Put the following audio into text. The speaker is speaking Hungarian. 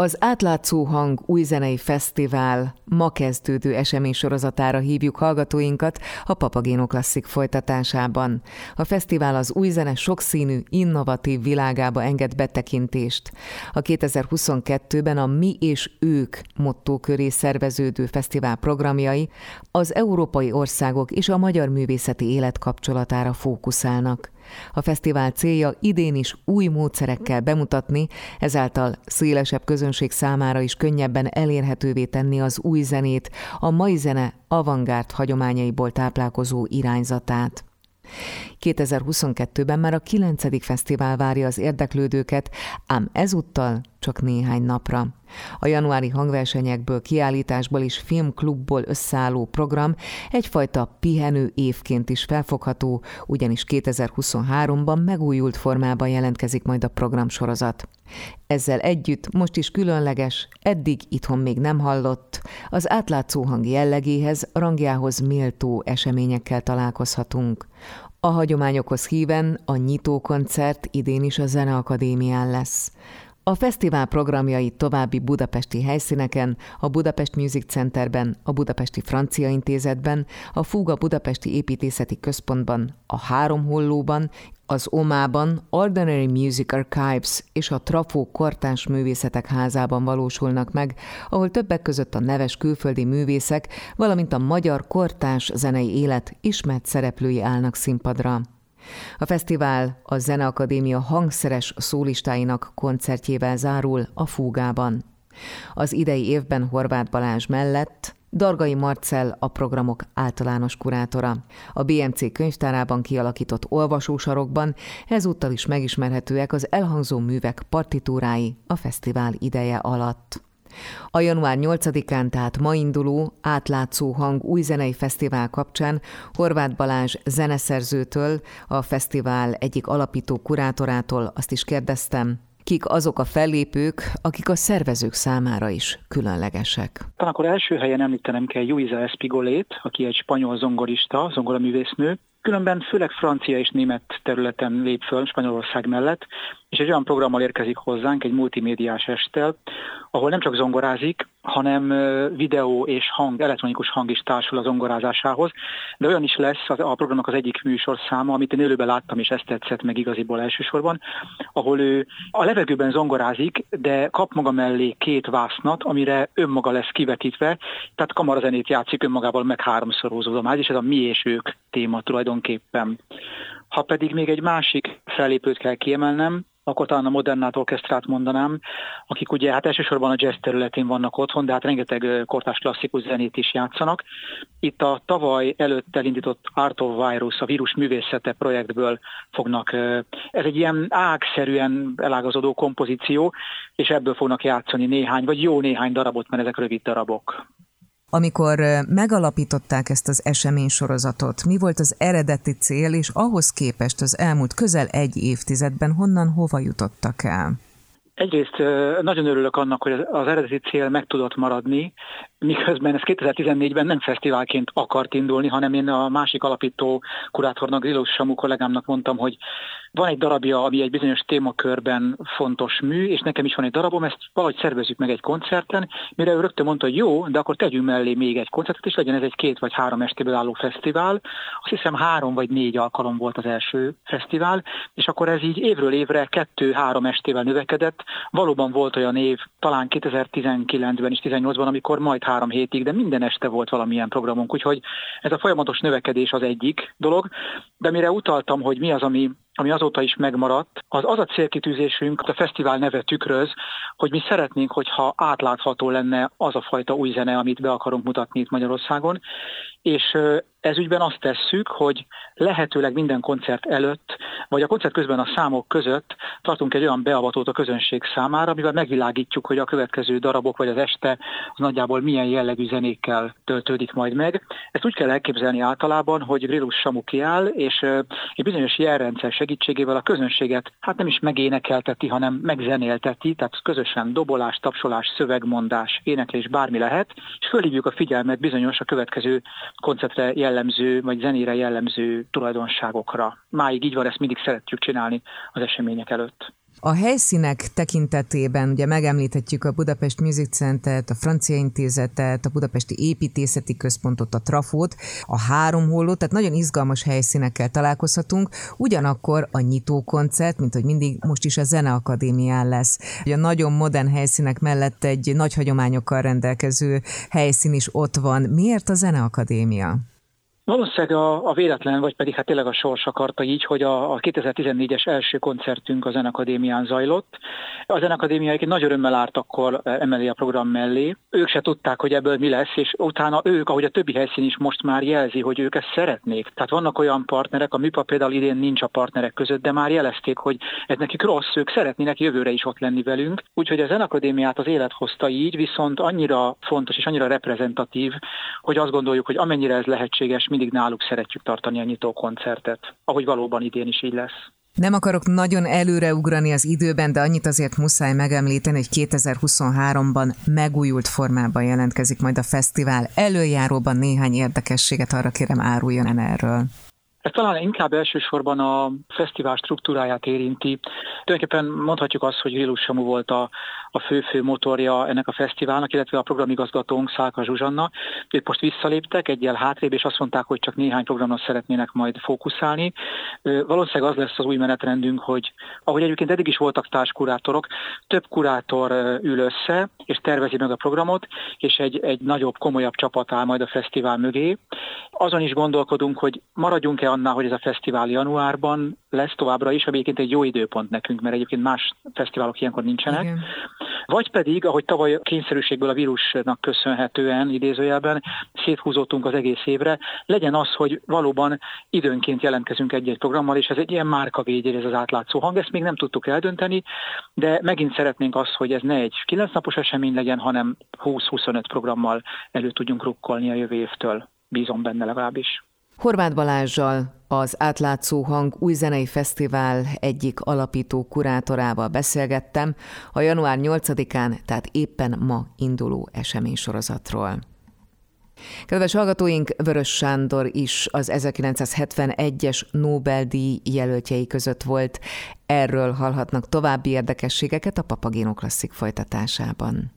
Az Átlátszó Hang Új Zenei Fesztivál ma kezdődő eseménysorozatára hívjuk hallgatóinkat a Papagéno Klasszik folytatásában. A fesztivál az új zene sokszínű, innovatív világába enged betekintést. A 2022-ben a Mi és Ők motto köré szerveződő fesztivál programjai az európai országok és a magyar művészeti élet kapcsolatára fókuszálnak. A fesztivál célja idén is új módszerekkel bemutatni, ezáltal szélesebb közönség számára is könnyebben elérhetővé tenni az új zenét, a mai zene avantgárd hagyományaiból táplálkozó irányzatát. 2022-ben már a 9. fesztivál várja az érdeklődőket, ám ezúttal csak néhány napra. A januári hangversenyekből, kiállításból és filmklubból összeálló program egyfajta pihenő évként is felfogható, ugyanis 2023-ban megújult formában jelentkezik majd a programsorozat. Ezzel együtt most is különleges, eddig itthon még nem hallott, az Átlátszó Hang jellegéhez, rangjához méltó eseményekkel találkozhatunk. A hagyományokhoz híven a nyitókoncert idén is a Zeneakadémián lesz. A fesztivál programjai további budapesti helyszíneken, a Budapest Music Centerben, a Budapesti Francia Intézetben, a Fuga Budapesti Építészeti Központban, a Háromhullóban, az Omában, Ordinary Music Archives és a Trafó Kortárs Művészetek házában valósulnak meg, ahol többek között a neves külföldi művészek, valamint a magyar kortárs zenei élet ismert szereplői állnak színpadra. A fesztivál a Zeneakadémia hangszeres szólistáinak koncertjével zárul a Fúgában. Az idei évben Horváth Balázs mellett Dargai Marcel a programok általános kurátora. A BMC könyvtárában kialakított olvasósarokban ezúttal is megismerhetőek az elhangzó művek partitúrái a fesztivál ideje alatt. A január 8-án, tehát ma induló Átlátszó Hang Új Zenei Fesztivál kapcsán Horváth Balázs zeneszerzőtől, a fesztivál egyik alapító kurátorától azt is kérdeztem, kik azok a fellépők, akik a szervezők számára is különlegesek. Talán akkor első helyen említenem kell Júlia Espigolét, aki egy spanyol zongorista, zongoraművésznő, különben főleg francia és német területen lép föl Spanyolország mellett, és egy olyan programmal érkezik hozzánk, egy multimédiás esttel, ahol nem csak zongorázik, hanem videó és hang, elektronikus hang is társul a zongorázásához, de olyan is lesz a programnak az egyik műsorszáma, amit én élőben láttam, és ezt tetszett meg igaziból elsősorban, ahol ő a levegőben zongorázik, de kap maga mellé két vásznat, amire önmaga lesz kivetítve, tehát kamarazenét játszik önmagával meg háromszorozódomány, és ez a Mi és Ők téma tulajdonképpen. Ha pedig még egy másik fellépőt kell kiemelnem, akkor talán a Modernát Orkestrát mondanám, akik ugye hát elsősorban a jazz területén vannak otthon, de hát rengeteg kortárs klasszikus zenét is játszanak. Itt a tavaly előtt elindított Art of Virus, a vírus művészete projektből fognak, ez egy ilyen ágszerűen elágazódó kompozíció, és ebből fognak játszani néhány, vagy jó néhány darabot, mert ezek rövid darabok. Amikor megalapították ezt az eseménysorozatot, mi volt az eredeti cél, és ahhoz képest az elmúlt közel egy évtizedben honnan, hova jutottak el? Egyrészt nagyon örülök annak, hogy az eredeti cél meg tudott maradni, miközben ez 2014-ben nem fesztiválként akart indulni, hanem én a másik alapító kurátornak, Gryllus Samu kollégámnak mondtam, hogy van egy darabja, ami egy bizonyos témakörben fontos mű, és nekem is van egy darabom, ezt valahogy szervezzük meg egy koncerten, mire ő rögtön mondta, hogy jó, de akkor tegyünk mellé még egy koncertet, és legyen ez egy 2 vagy 3 estéből álló fesztivál. Azt hiszem 3 vagy 4 alkalom volt az első fesztivál, és akkor ez így évről évre 2-3 estével növekedett. Valóban volt olyan év, talán 2019-ben és 2018-ban, amikor majd 3 hétig, de minden este volt valamilyen programunk, úgyhogy ez a folyamatos növekedés az egyik dolog, de mire utaltam, hogy mi az, ami azóta is megmaradt, az a célkitűzésünk, a fesztivál neve tükröz, hogy mi szeretnénk, hogyha átlátható lenne az a fajta új zene, amit be akarunk mutatni itt Magyarországon, és ezügyben azt tesszük, hogy lehetőleg minden koncert előtt, vagy a koncert közben a számok között tartunk egy olyan beavatót a közönség számára, amivel megvilágítjuk, hogy a következő darabok vagy az este az nagyjából milyen jellegű zenékkel töltődik majd meg. Ezt úgy kell elképzelni általában, hogy Gryllus Samu kiáll, és egy bizonyos jelrendszer segítségével a közönséget hát nem is megénekelteti, hanem megzenélteti, tehát közösen dobolás, tapsolás, szövegmondás, éneklés, bármi lehet, és fölhívjuk a figyelmet bizonyos a következő koncertre jellemző, vagy zenére jellemző tulajdonságokra. Máig így van, ezt mindig szeretjük csinálni az események előtt. A helyszínek tekintetében ugye megemlíthetjük a Budapest Music Centert, a Francia Intézetet, a Budapesti Építészeti Központot, a Trafót, a Háromhullót, tehát nagyon izgalmas helyszínekkel találkozhatunk. Ugyanakkor a nyitókoncert, mint hogy mindig most is a Zeneakadémián lesz. Ugye a nagyon modern helyszínek mellett egy nagy hagyományokkal rendelkező helyszín is ott van. Miért a Zeneakadémia? Valószínűleg a véletlen, vagy pedig hát tényleg a sors akarta így, hogy a 2014-es első koncertünk a Zeneakadémián zajlott. A Zeneakadémiáik nagy örömmel állt akkor emellé a program mellé. Ők se tudták, hogy ebből mi lesz, és utána ők, ahogy a többi helyszín is most már jelzi, hogy ők ezt szeretnék. Tehát vannak olyan partnerek, a Müpa például idén nincs a partnerek között, de már jelezték, hogy ez nekik rossz, ők szeretnének jövőre is ott lenni velünk. Úgyhogy a Zeneakadémiát az élet hozta így, viszont annyira fontos és annyira reprezentatív, hogy azt gondoljuk, hogy amennyire ez lehetséges, mindig náluk szeretjük tartani a nyitó koncertet, ahogy valóban idén is így lesz. Nem akarok nagyon előreugrani az időben, de annyit azért muszáj megemlíteni, hogy 2023-ban megújult formában jelentkezik majd a fesztivál. Előjáróban néhány érdekességet arra kérem áruljon erről. Ez talán inkább elsősorban a fesztivál struktúráját érinti. Tulajdonképpen mondhatjuk azt, hogy Gryllus Samu volt a fő-fő motorja ennek a fesztiválnak, illetve a programigazgatónk Szálka Zsuzsanna. Ők most visszaléptek egyel hátrébb, és azt mondták, hogy csak néhány programra szeretnének majd fókuszálni. Valószínűleg az lesz az új menetrendünk, hogy ahogy egyébként eddig is voltak társkurátorok, több kurátor ül össze, és tervezi meg a programot, és egy nagyobb, komolyabb csapat áll majd a fesztivál mögé. Azon is gondolkodunk, hogy maradjunk-e annál, hogy ez a fesztivál januárban lesz továbbra is, ami egyébként egy jó időpont nekünk, mert egyébként más fesztiválok ilyenkor nincsenek. Igen. Vagy pedig, ahogy tavaly kényszerűségből a vírusnak köszönhetően, idézőjelben, széthúzottunk az egész évre, legyen az, hogy valóban időnként jelentkezünk egy-egy programmal, és ez egy ilyen márkavédjegy, ez az átlátszó hang, ezt még nem tudtuk eldönteni, de megint szeretnénk azt, hogy ez ne egy 9 napos esemény legyen, hanem 20-25 programmal elő tudjunk rukkolni a jövő évtől. Bízom benne legalábbis. Horváth Balázssal, az Átlátszó Hang Új Zenei Fesztivál egyik alapító kurátorával beszélgettem a január 8-án, tehát éppen ma induló eseménysorozatról. Kedves hallgatóink, Vörös Sándor is az 1971-es Nobel-díj jelöltjei között volt. Erről hallhatnak további érdekességeket a Papagéno Klasszik folytatásában.